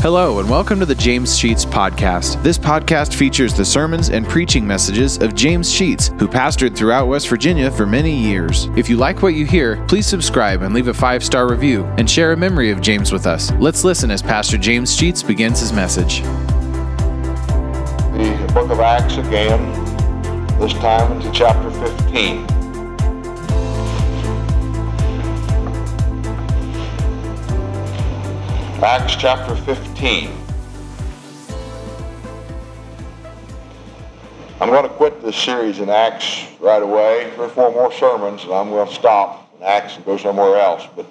Hello and welcome to the James Sheets podcast. This podcast features the sermons and preaching messages of James Sheets, who pastored throughout West Virginia for many years. If you like what you hear, please subscribe and leave a 5-star review and share a memory of James with us. Let's listen as Pastor James Sheets begins his message. The book of Acts again, this time to chapter 15. Acts chapter 15. I'm going to quit this series in Acts right away. 3 or 4 more sermons, and I'm going to stop in Acts and go somewhere else. But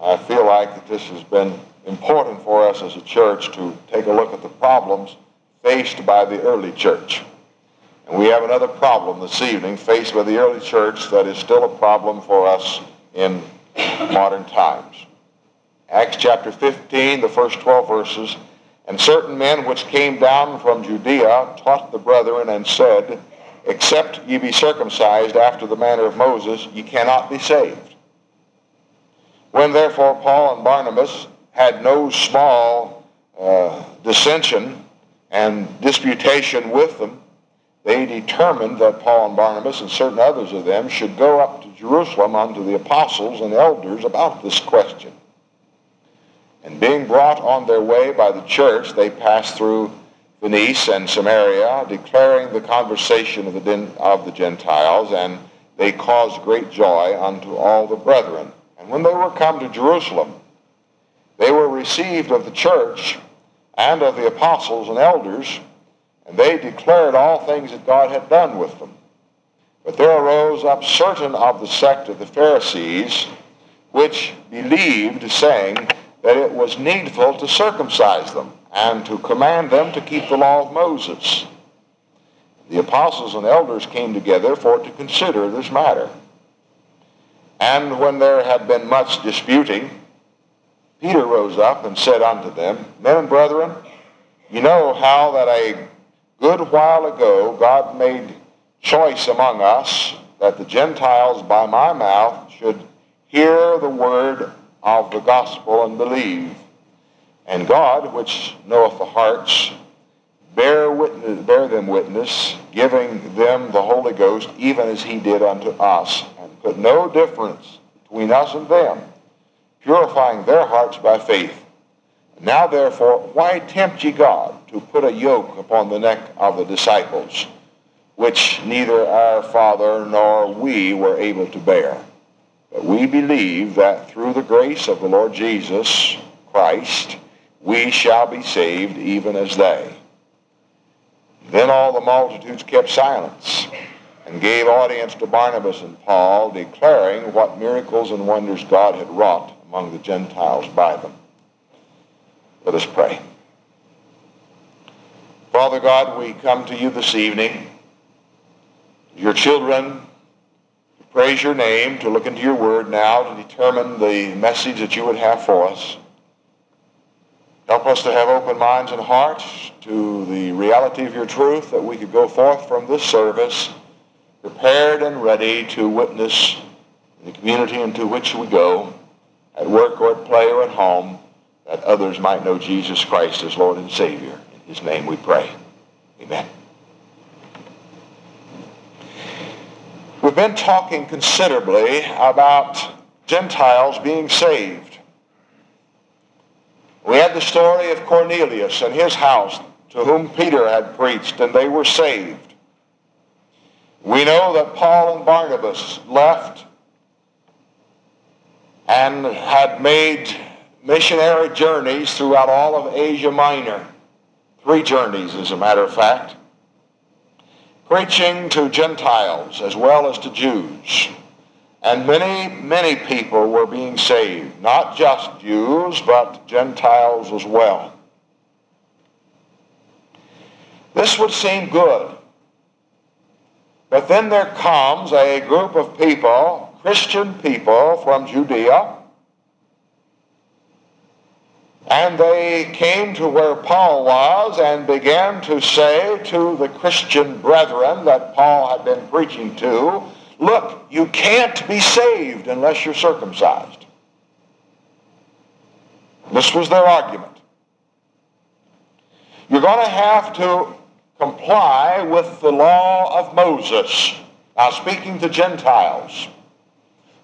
I feel like that this has been important for us as a church to take a look at the problems faced by the early church. And we have another problem this evening faced by the early church that is still a problem for us in modern times. Acts chapter 15, the first 12 verses. And certain men which came down from Judea taught the brethren and said, Except ye be circumcised after the manner of Moses, ye cannot be saved. When therefore Paul and Barnabas had no small dissension and disputation with them, they determined that Paul and Barnabas and certain others of them should go up to Jerusalem unto the apostles and elders about this question. And being brought on their way by the church, they passed through Phenice and Samaria, declaring the conversation of the Gentiles, and they caused great joy unto all the brethren. And when they were come to Jerusalem, they were received of the church and of the apostles and elders, and they declared all things that God had done with them. But there arose up certain of the sect of the Pharisees, which believed, saying, that it was needful to circumcise them and to command them to keep the law of Moses. The apostles and elders came together for to consider this matter. And when there had been much disputing, Peter rose up and said unto them, Men and brethren, you know how that a good while ago God made choice among us that the Gentiles by my mouth should hear the word of the gospel and believe. And God, which knoweth the hearts, bear them witness, giving them the Holy Ghost, even as he did unto us, and put no difference between us and them, purifying their hearts by faith. Now therefore, why tempt ye God to put a yoke upon the neck of the disciples, which neither our father nor we were able to bear? But we believe that through the grace of the Lord Jesus Christ, we shall be saved even as they. Then all the multitudes kept silence and gave audience to Barnabas and Paul, declaring what miracles and wonders God had wrought among the Gentiles by them. Let us pray. Father God, we come to you this evening, your children, praise your name, to look into your word now to determine the message that you would have for us. Help us to have open minds and hearts to the reality of your truth, that we could go forth from this service prepared and ready to witness in the community into which we go, at work or at play or at home, that others might know Jesus Christ as Lord and Savior. In his name we pray. Amen. We've been talking considerably about Gentiles being saved. We had the story of Cornelius and his house, to whom Peter had preached, and they were saved. We know that Paul and Barnabas left and had made missionary journeys throughout all of Asia Minor. 3 journeys, as a matter of fact. Preaching to Gentiles as well as to Jews. And many, many people were being saved. Not just Jews, but Gentiles as well. This would seem good. But then there comes a group of people, Christian people from Judea, and they came to where Paul was and began to say to the Christian brethren that Paul had been preaching to, Look, you can't be saved unless you're circumcised. This was their argument. You're going to have to comply with the law of Moses. Now, speaking to Gentiles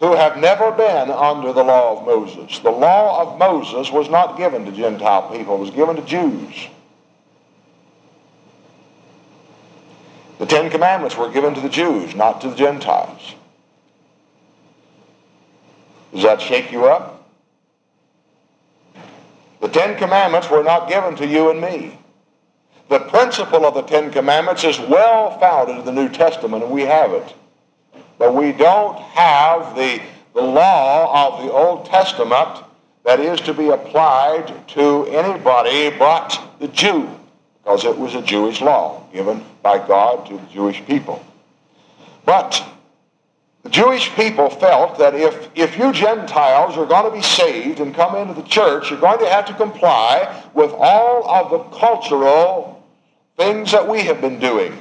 who have never been under the law of Moses. The law of Moses was not given to Gentile people. It was given to Jews. The Ten Commandments were given to the Jews, not to the Gentiles. Does that shake you up? The Ten Commandments were not given to you and me. The principle of the Ten Commandments is well founded in the New Testament, and we have it. But we don't have the law of the Old Testament that is to be applied to anybody but the Jew, because it was a Jewish law given by God to the Jewish people. But the Jewish people felt that if you Gentiles are going to be saved and come into the church, you're going to have to comply with all of the cultural things that we have been doing.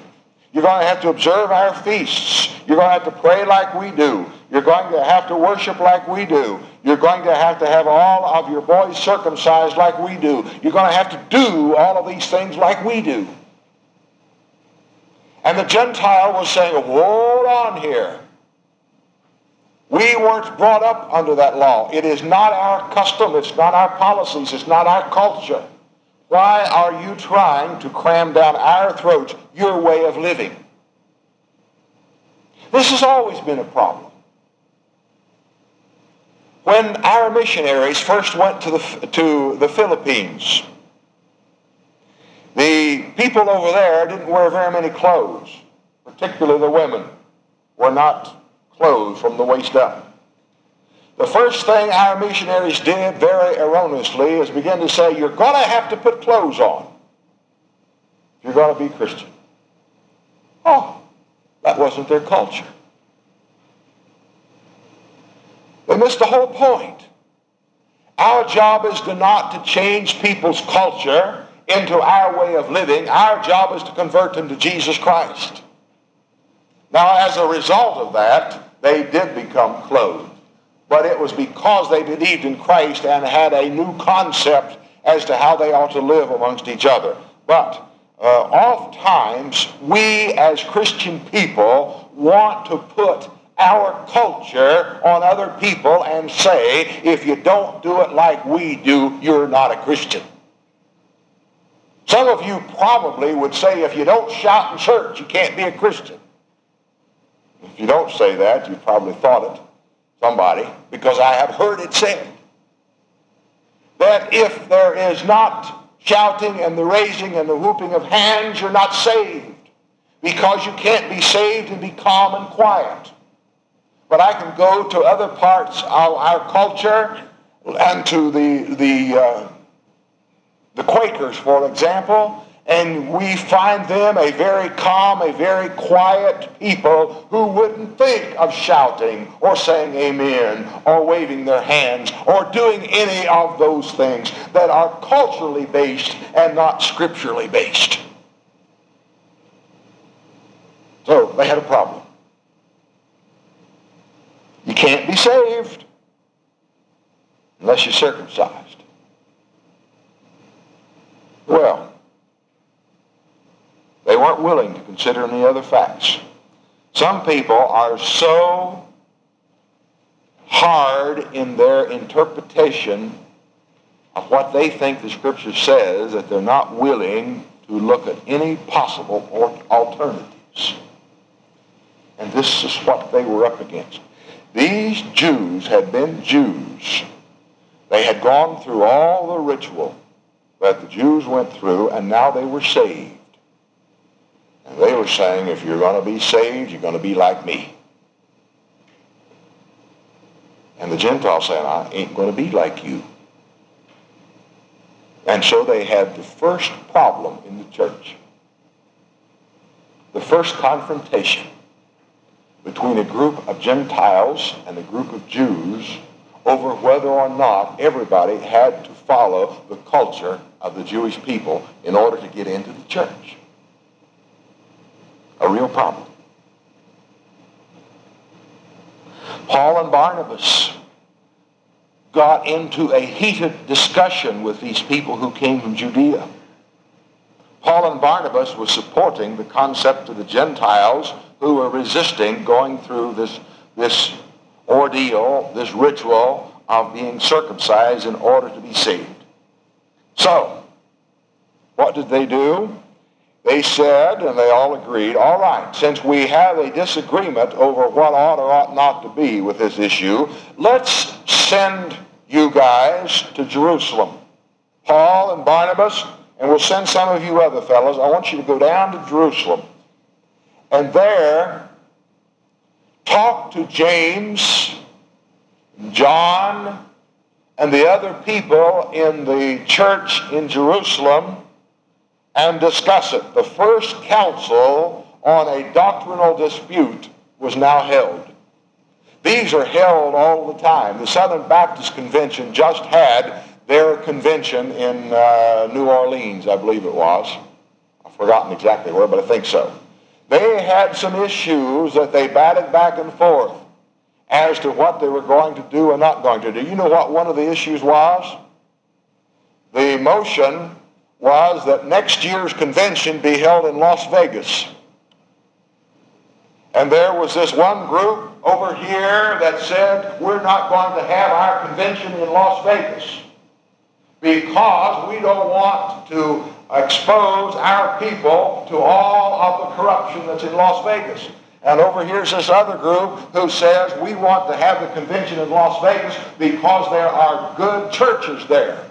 You're going to have to observe our feasts. You're going to have to pray like we do. You're going to have to worship like we do. You're going to have all of your boys circumcised like we do. You're going to have to do all of these things like we do. And the Gentile was saying, hold on here. We weren't brought up under that law. It is not our custom. It's not our policies. It's not our culture. Why are you trying to cram down our throats your way of living? This has always been a problem. When our missionaries first went to the Philippines, the people over there didn't wear very many clothes, particularly the women were not clothed from the waist up. The first thing our missionaries did very erroneously is begin to say, you're going to have to put clothes on if you're going to be Christian. Oh, that wasn't their culture. They missed the whole point. Our job is not to change people's culture into our way of living. Our job is to convert them to Jesus Christ. Now, as a result of that, they did become clothed. But it was because they believed in Christ and had a new concept as to how they ought to live amongst each other. But oftentimes, we as Christian people want to put our culture on other people and say, if you don't do it like we do, you're not a Christian. Some of you probably would say, if you don't shout in church, you can't be a Christian. If you don't say that, you probably thought it. Somebody, because I have heard it said that if there is not shouting and the raising and the whooping of hands, you're not saved, because you can't be saved and be calm and quiet. But I can go to other parts of our culture and to the Quakers, for example, and we find them a very calm, a very quiet people who wouldn't think of shouting or saying amen or waving their hands or doing any of those things that are culturally based and not scripturally based. So they had a problem. You can't be saved unless you're circumcised. Well, they weren't willing to consider any other facts. Some people are so hard in their interpretation of what they think the Scripture says that they're not willing to look at any possible alternatives. And this is what they were up against. These Jews had been Jews. They had gone through all the ritual that the Jews went through, and now they were saved. And they were saying, if you're going to be saved, you're going to be like me. And the Gentiles said, I ain't going to be like you. And so they had the first problem in the church. The first confrontation between a group of Gentiles and a group of Jews over whether or not everybody had to follow the culture of the Jewish people in order to get into the church. A real problem. Paul and Barnabas got into a heated discussion with these people who came from Judea Paul and Barnabas were supporting the concept of the Gentiles who were resisting going through this ordeal, this ritual of being circumcised in order to be saved. So, what did they do? They said, and they all agreed, all right, since we have a disagreement over what ought or ought not to be with this issue, let's send you guys to Jerusalem. Paul and Barnabas, and we'll send some of you other fellows. I want you to go down to Jerusalem and there talk to James, John, and the other people in the church in Jerusalem and discuss it. The first council on a doctrinal dispute was now held. These are held all the time. The Southern Baptist Convention just had their convention in New Orleans, I believe it was. I've forgotten exactly where, but I think so. They had some issues that they batted back and forth as to what they were going to do and not going to do. You know what one of the issues was? The motion was that next year's convention be held in Las Vegas. And there was this one group over here that said, we're not going to have our convention in Las Vegas because we don't want to expose our people to all of the corruption that's in Las Vegas. And over here's this other group who says, we want to have the convention in Las Vegas because there are good churches there.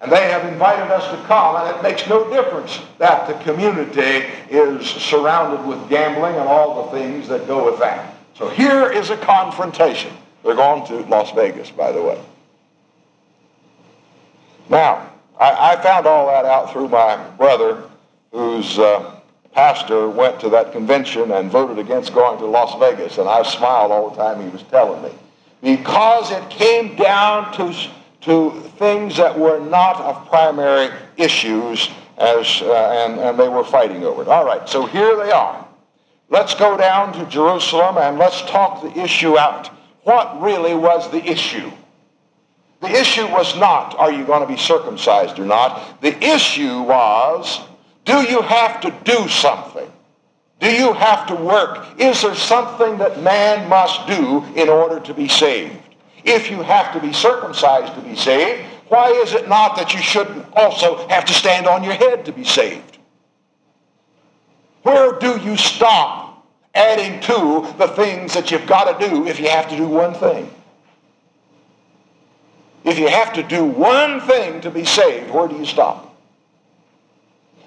And they have invited us to come, and it makes no difference that the community is surrounded with gambling and all the things that go with that. So here is a confrontation. They're going to Las Vegas, by the way. Now, I found all that out through my brother, whose pastor went to that convention and voted against going to Las Vegas, and I smiled all the time he was telling me. Because it came down to things that were not of primary issues, and they were fighting over it. All right, so here they are. Let's go down to Jerusalem and let's talk the issue out. What really was the issue? The issue was not, are you going to be circumcised or not? The issue was, do you have to do something? Do you have to work? Is there something that man must do in order to be saved? If you have to be circumcised to be saved, why is it not that you shouldn't also have to stand on your head to be saved? Where do you stop adding to the things that you've got to do if you have to do one thing? If you have to do one thing to be saved, where do you stop?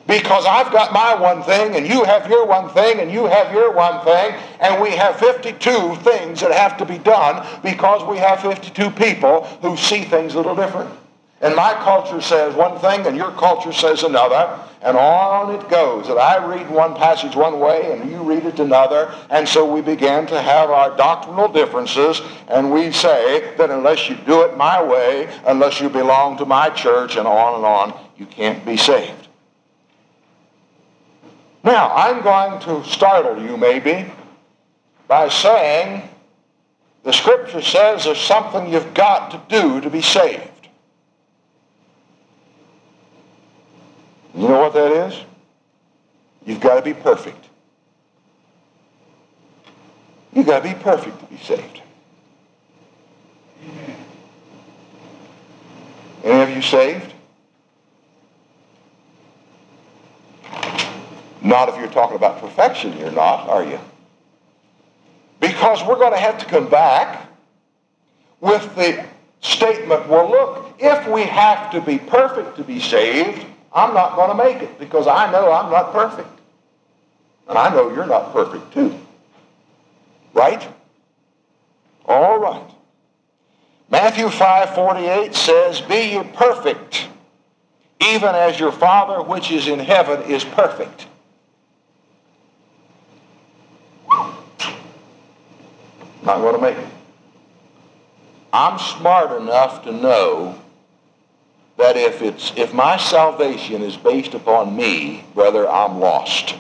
Because I've got my one thing, and you have your one thing, and you have your one thing, and we have 52 things that have to be done because we have 52 people who see things a little different. And my culture says one thing, and your culture says another, and on it goes. And I read one passage one way, and you read it another, and so we began to have our doctrinal differences, and we say that unless you do it my way, unless you belong to my church, and on, you can't be saved. Now, I'm going to startle you maybe by saying the Scripture says there's something you've got to do to be saved. You know what that is? You've got to be perfect. You've got to be perfect to be saved. Any of you saved? Not if you're talking about perfection, you're not, are you? Because we're going to have to come back with the statement, well, look, if we have to be perfect to be saved, I'm not going to make it because I know I'm not perfect. And I know you're not perfect too. Right? All right. Matthew 5:48 says, be ye perfect, even as your Father which is in heaven is perfect. Not going to make it. I'm smart enough to know that if my salvation is based upon me, brother, I'm lost.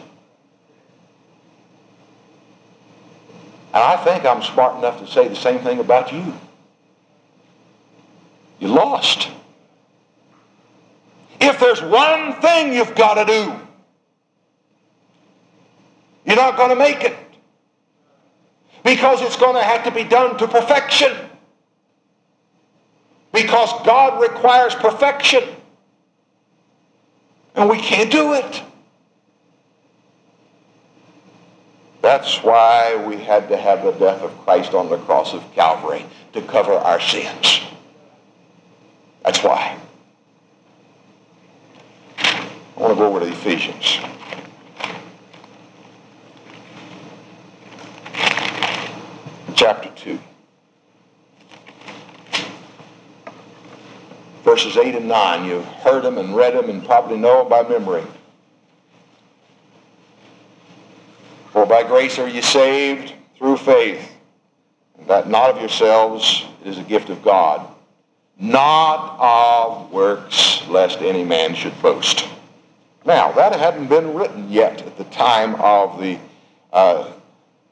And I think I'm smart enough to say the same thing about you. You're lost. If there's one thing you've got to do, you're not going to make it. Because it's going to have to be done to perfection. Because God requires perfection. And we can't do it. That's why we had to have the death of Christ on the cross of Calvary to cover our sins. That's why. I want to go over to Ephesians. Chapter 2. Verses 8 and 9. You've heard them and read them and probably know them by memory. For by grace are ye saved through faith, and that not of yourselves, it is a gift of God, not of works, lest any man should boast. Now, that hadn't been written yet at the time of the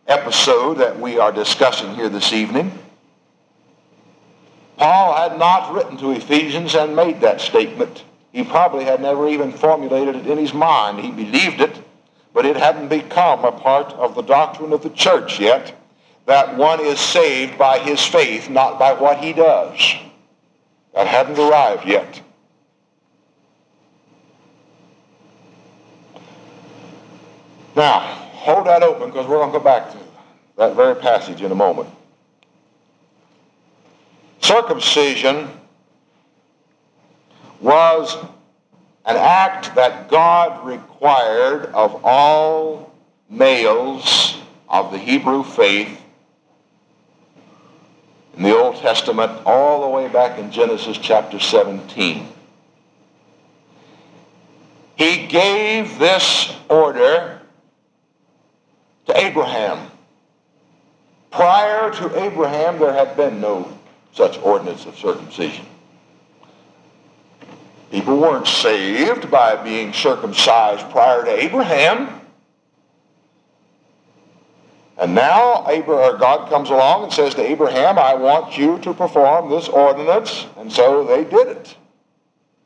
episode that we are discussing here this evening. Paul had not written to Ephesians and made that statement. He probably had never even formulated it in his mind. He believed it, but it hadn't become a part of the doctrine of the church yet, that one is saved by his faith, not by what he does. That hadn't arrived yet. Now, hold that open, because we're going to go back to that very passage in a moment. Circumcision was an act that God required of all males of the Hebrew faith in the Old Testament, all the way back in Genesis chapter 17. He gave this order to Abraham. Prior to Abraham, there had been no such ordinance of circumcision. People weren't saved by being circumcised prior to Abraham. And now God comes along and says to Abraham, I want you to perform this ordinance. And so they did it.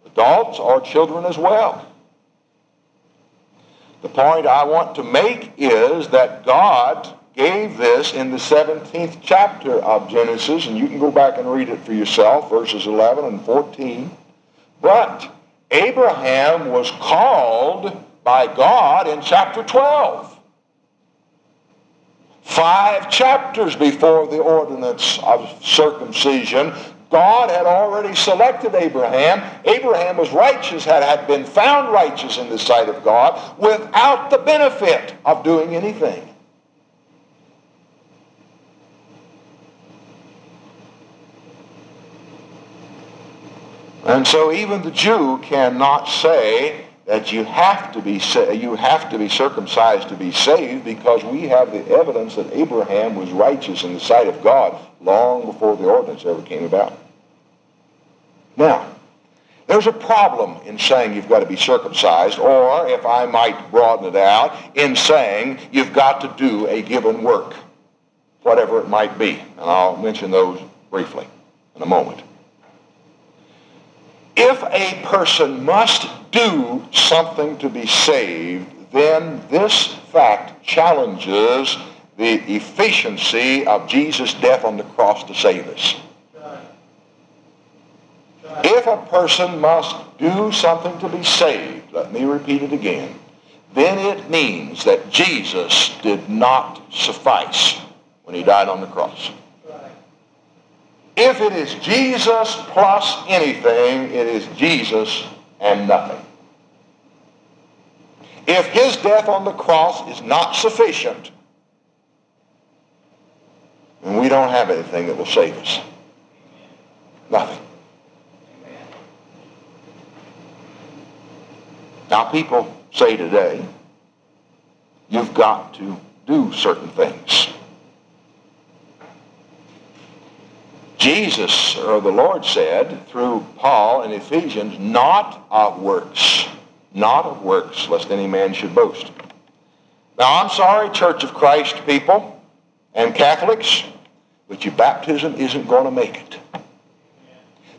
Adults or children as well. The point I want to make is that God gave this in the 17th chapter of Genesis, and you can go back and read it for yourself, verses 11 and 14. But Abraham was called by God in chapter 12, 5 chapters before the ordinance of circumcision. God had already selected Abraham. Abraham was righteous, had been found righteous in the sight of God without the benefit of doing anything. And so even the Jew cannot say that you have to be circumcised to be saved, because we have the evidence that Abraham was righteous in the sight of God long before the ordinance ever came about. Now, there's a problem in saying you've got to be circumcised, or, if I might broaden it out, in saying you've got to do a given work, whatever it might be. And I'll mention those briefly in a moment. If a person must do something to be saved, then this fact challenges the efficiency of Jesus' death on the cross to save us. If a person must do something to be saved, let me repeat it again, then it means that Jesus did not suffice when he died on the cross. If it is Jesus plus anything, it is Jesus and nothing. If his death on the cross is not sufficient, then we don't have anything that will save us. Nothing. Now, people say today, you've got to do certain things. Jesus, or the Lord, said through Paul in Ephesians, not of works, lest any man should boast. Now, I'm sorry, Church of Christ people and Catholics, but your baptism isn't going to make it.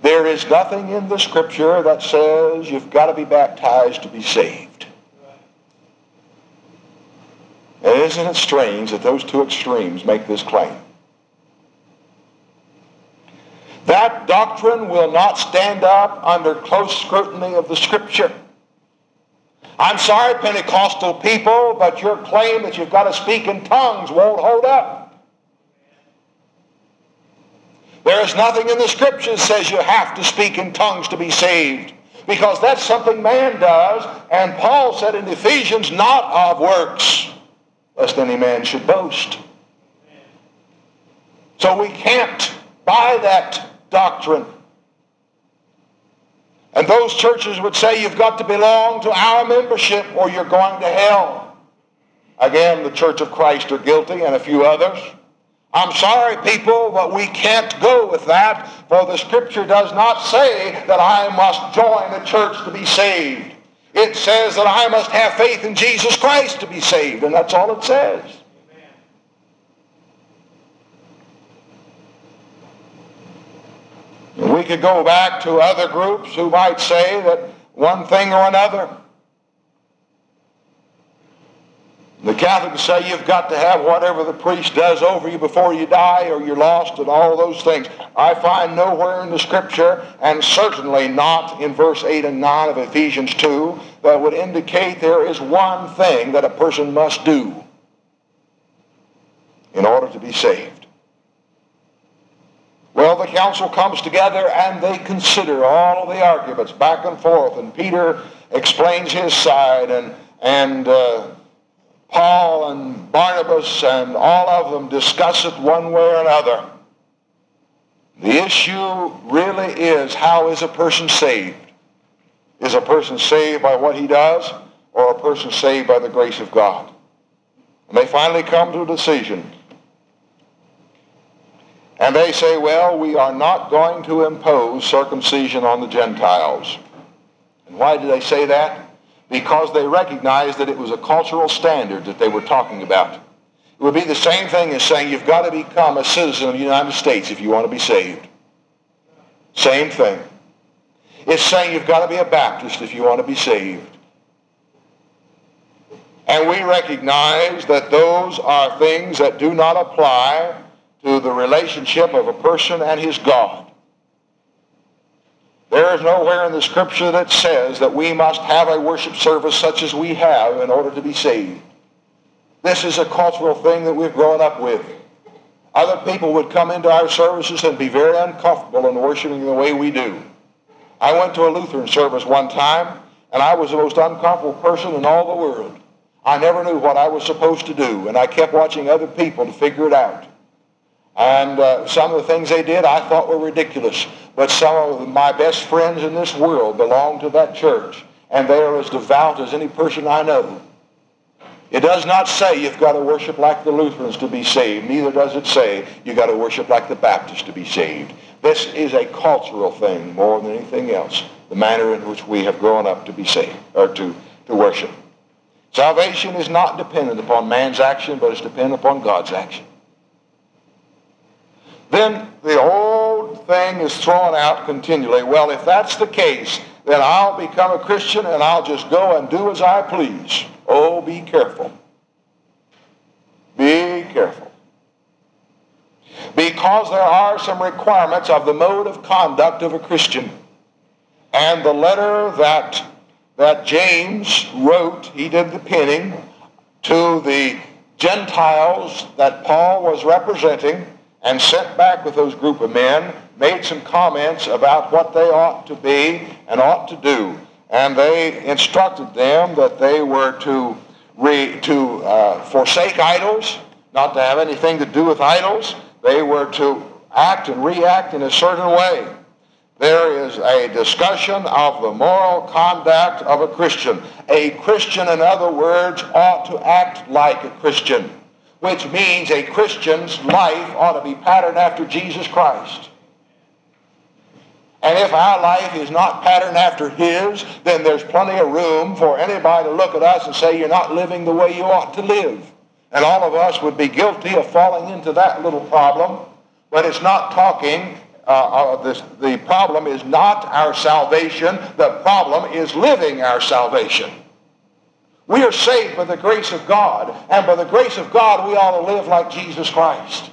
There is nothing in the Scripture that says you've got to be baptized to be saved. And isn't it strange that those two extremes make this claim? That doctrine will not stand up under close scrutiny of the Scripture. I'm sorry, Pentecostal people, but your claim that you've got to speak in tongues won't hold up. There is nothing in the Scripture that says you have to speak in tongues to be saved, because that's something man does, and Paul said in Ephesians, not of works, lest any man should boast. So we can't buy that doctrine. And those churches would say you've got to belong to our membership or you're going to hell. Again, the Church of Christ are guilty, and a few others. I'm sorry, people, but we can't go with that, for the Scripture does not say that I must join a church to be saved. It says that I must have faith in Jesus Christ to be saved, and that's all it says. Amen. And we could go back to other groups who might say that one thing or another. The Catholics say you've got to have whatever the priest does over you before you die or you're lost and all those things. I find nowhere in the Scripture, and certainly not in verse 8 and 9 of Ephesians 2, that would indicate there is one thing that a person must do in order to be saved. Well, the council comes together and they consider all of the arguments back and forth, and Peter explains his side, and Paul and Barnabas and all of them discuss it one way or another. The issue really is, how is a person saved? Is a person saved by what he does, or a person saved by the grace of God? And they finally come to a decision. And they say, well, we are not going to impose circumcision on the Gentiles. And why do they say that? Because they recognized that it was a cultural standard that they were talking about. It would be the same thing as saying you've got to become a citizen of the United States if you want to be saved. Same thing. It's saying you've got to be a Baptist if you want to be saved. And we recognize that those are things that do not apply to the relationship of a person and his God. There is nowhere in the Scripture that says that we must have a worship service such as we have in order to be saved. This is a cultural thing that we've grown up with. Other people would come into our services and be very uncomfortable in worshiping the way we do. I went to a Lutheran service one time, and I was the most uncomfortable person in all the world. I never knew what I was supposed to do, and I kept watching other people to figure it out. And some of the things they did I thought were ridiculous. But some of my best friends in this world belong to that church, and they are as devout as any person I know. It does not say you've got to worship like the Lutherans to be saved. Neither does it say you've got to worship like the Baptists to be saved. This is a cultural thing more than anything else, the manner in which we have grown up to be saved, or to worship. Salvation is not dependent upon man's action, but it's dependent upon God's action. Then the old thing is thrown out continually. Well, if that's the case, then I'll become a Christian and I'll just go and do as I please. Oh, be careful. Be careful. Because there are some requirements of the mode of conduct of a Christian. And the letter that James wrote, he did the penning, to the Gentiles that Paul was representing, and sent back with those group of men, made some comments about what they ought to be and ought to do. And they instructed them that they were to forsake idols, not to have anything to do with idols. They were to act and react in a certain way. There is a discussion of the moral conduct of a Christian. A Christian, in other words, ought to act like a Christian, which means a Christian's life ought to be patterned after Jesus Christ. And if our life is not patterned after His, then there's plenty of room for anybody to look at us and say, you're not living the way you ought to live. And all of us would be guilty of falling into that little problem, but it's not talking The problem is not our salvation. The problem is living our salvation. We are saved by the grace of God, and by the grace of God we ought to live like Jesus Christ.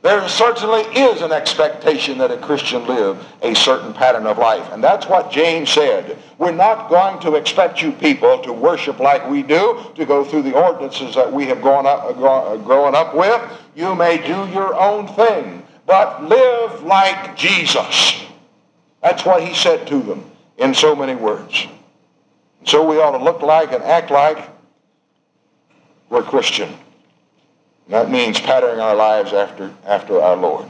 There certainly is an expectation that a Christian live a certain pattern of life, and that's what James said. We're not going to expect you people to worship like we do, to go through the ordinances that we have grown up with. You may do your own thing, but live like Jesus. That's what he said to them in so many words. So we ought to look like and act like we're Christian. And that means patterning our lives after our Lord.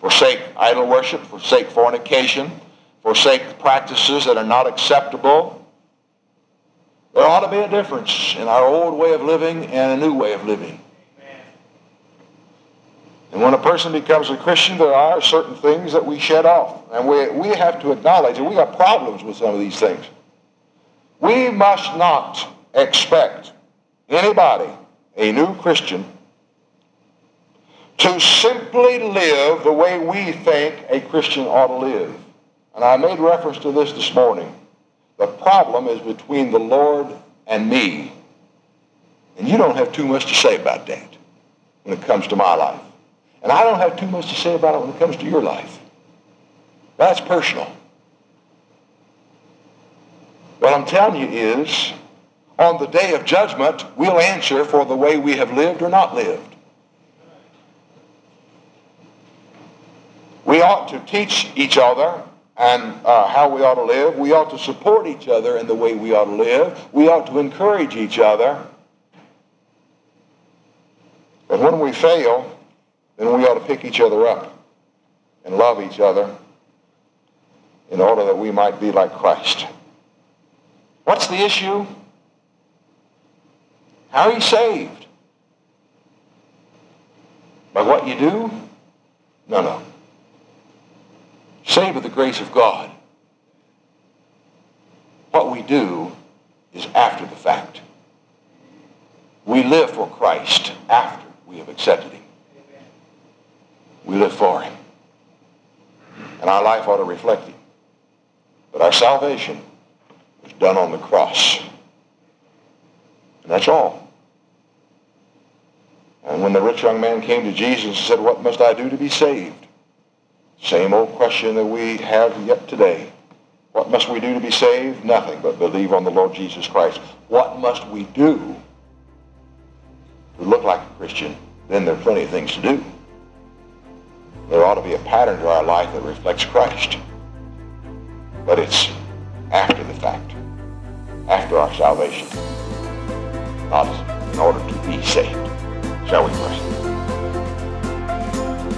Forsake idol worship, forsake fornication, forsake practices that are not acceptable. There ought to be a difference in our old way of living and a new way of living. And when a person becomes a Christian, there are certain things that we shed off. And we have to acknowledge that we have problems with some of these things. We must not expect anybody, a new Christian, to simply live the way we think a Christian ought to live. And I made reference to this morning. The problem is between the Lord and me. And you don't have too much to say about that when it comes to my life. And I don't have too much to say about it when it comes to your life. That's personal. What I'm telling you is, on the day of judgment, we'll answer for the way we have lived or not lived. We ought to teach each other and how we ought to live. We ought to support each other in the way we ought to live. We ought to encourage each other. But when we fail, then we ought to pick each other up and love each other in order that we might be like Christ. What's the issue? How are you saved? By what you do? No. Saved by the grace of God. What we do is after the fact. We live for Christ after we have accepted him. We live for him. And our life ought to reflect him. But our salvation was done on the cross. And that's all. And when the rich young man came to Jesus and said, "What must I do to be saved?" Same old question that we have yet today. What must we do to be saved? Nothing but believe on the Lord Jesus Christ. What must we do to look like a Christian? Then there are plenty of things to do. There ought to be a pattern to our life that reflects Christ. But it's after the fact, after our salvation, not in order to be saved. Shall we pray?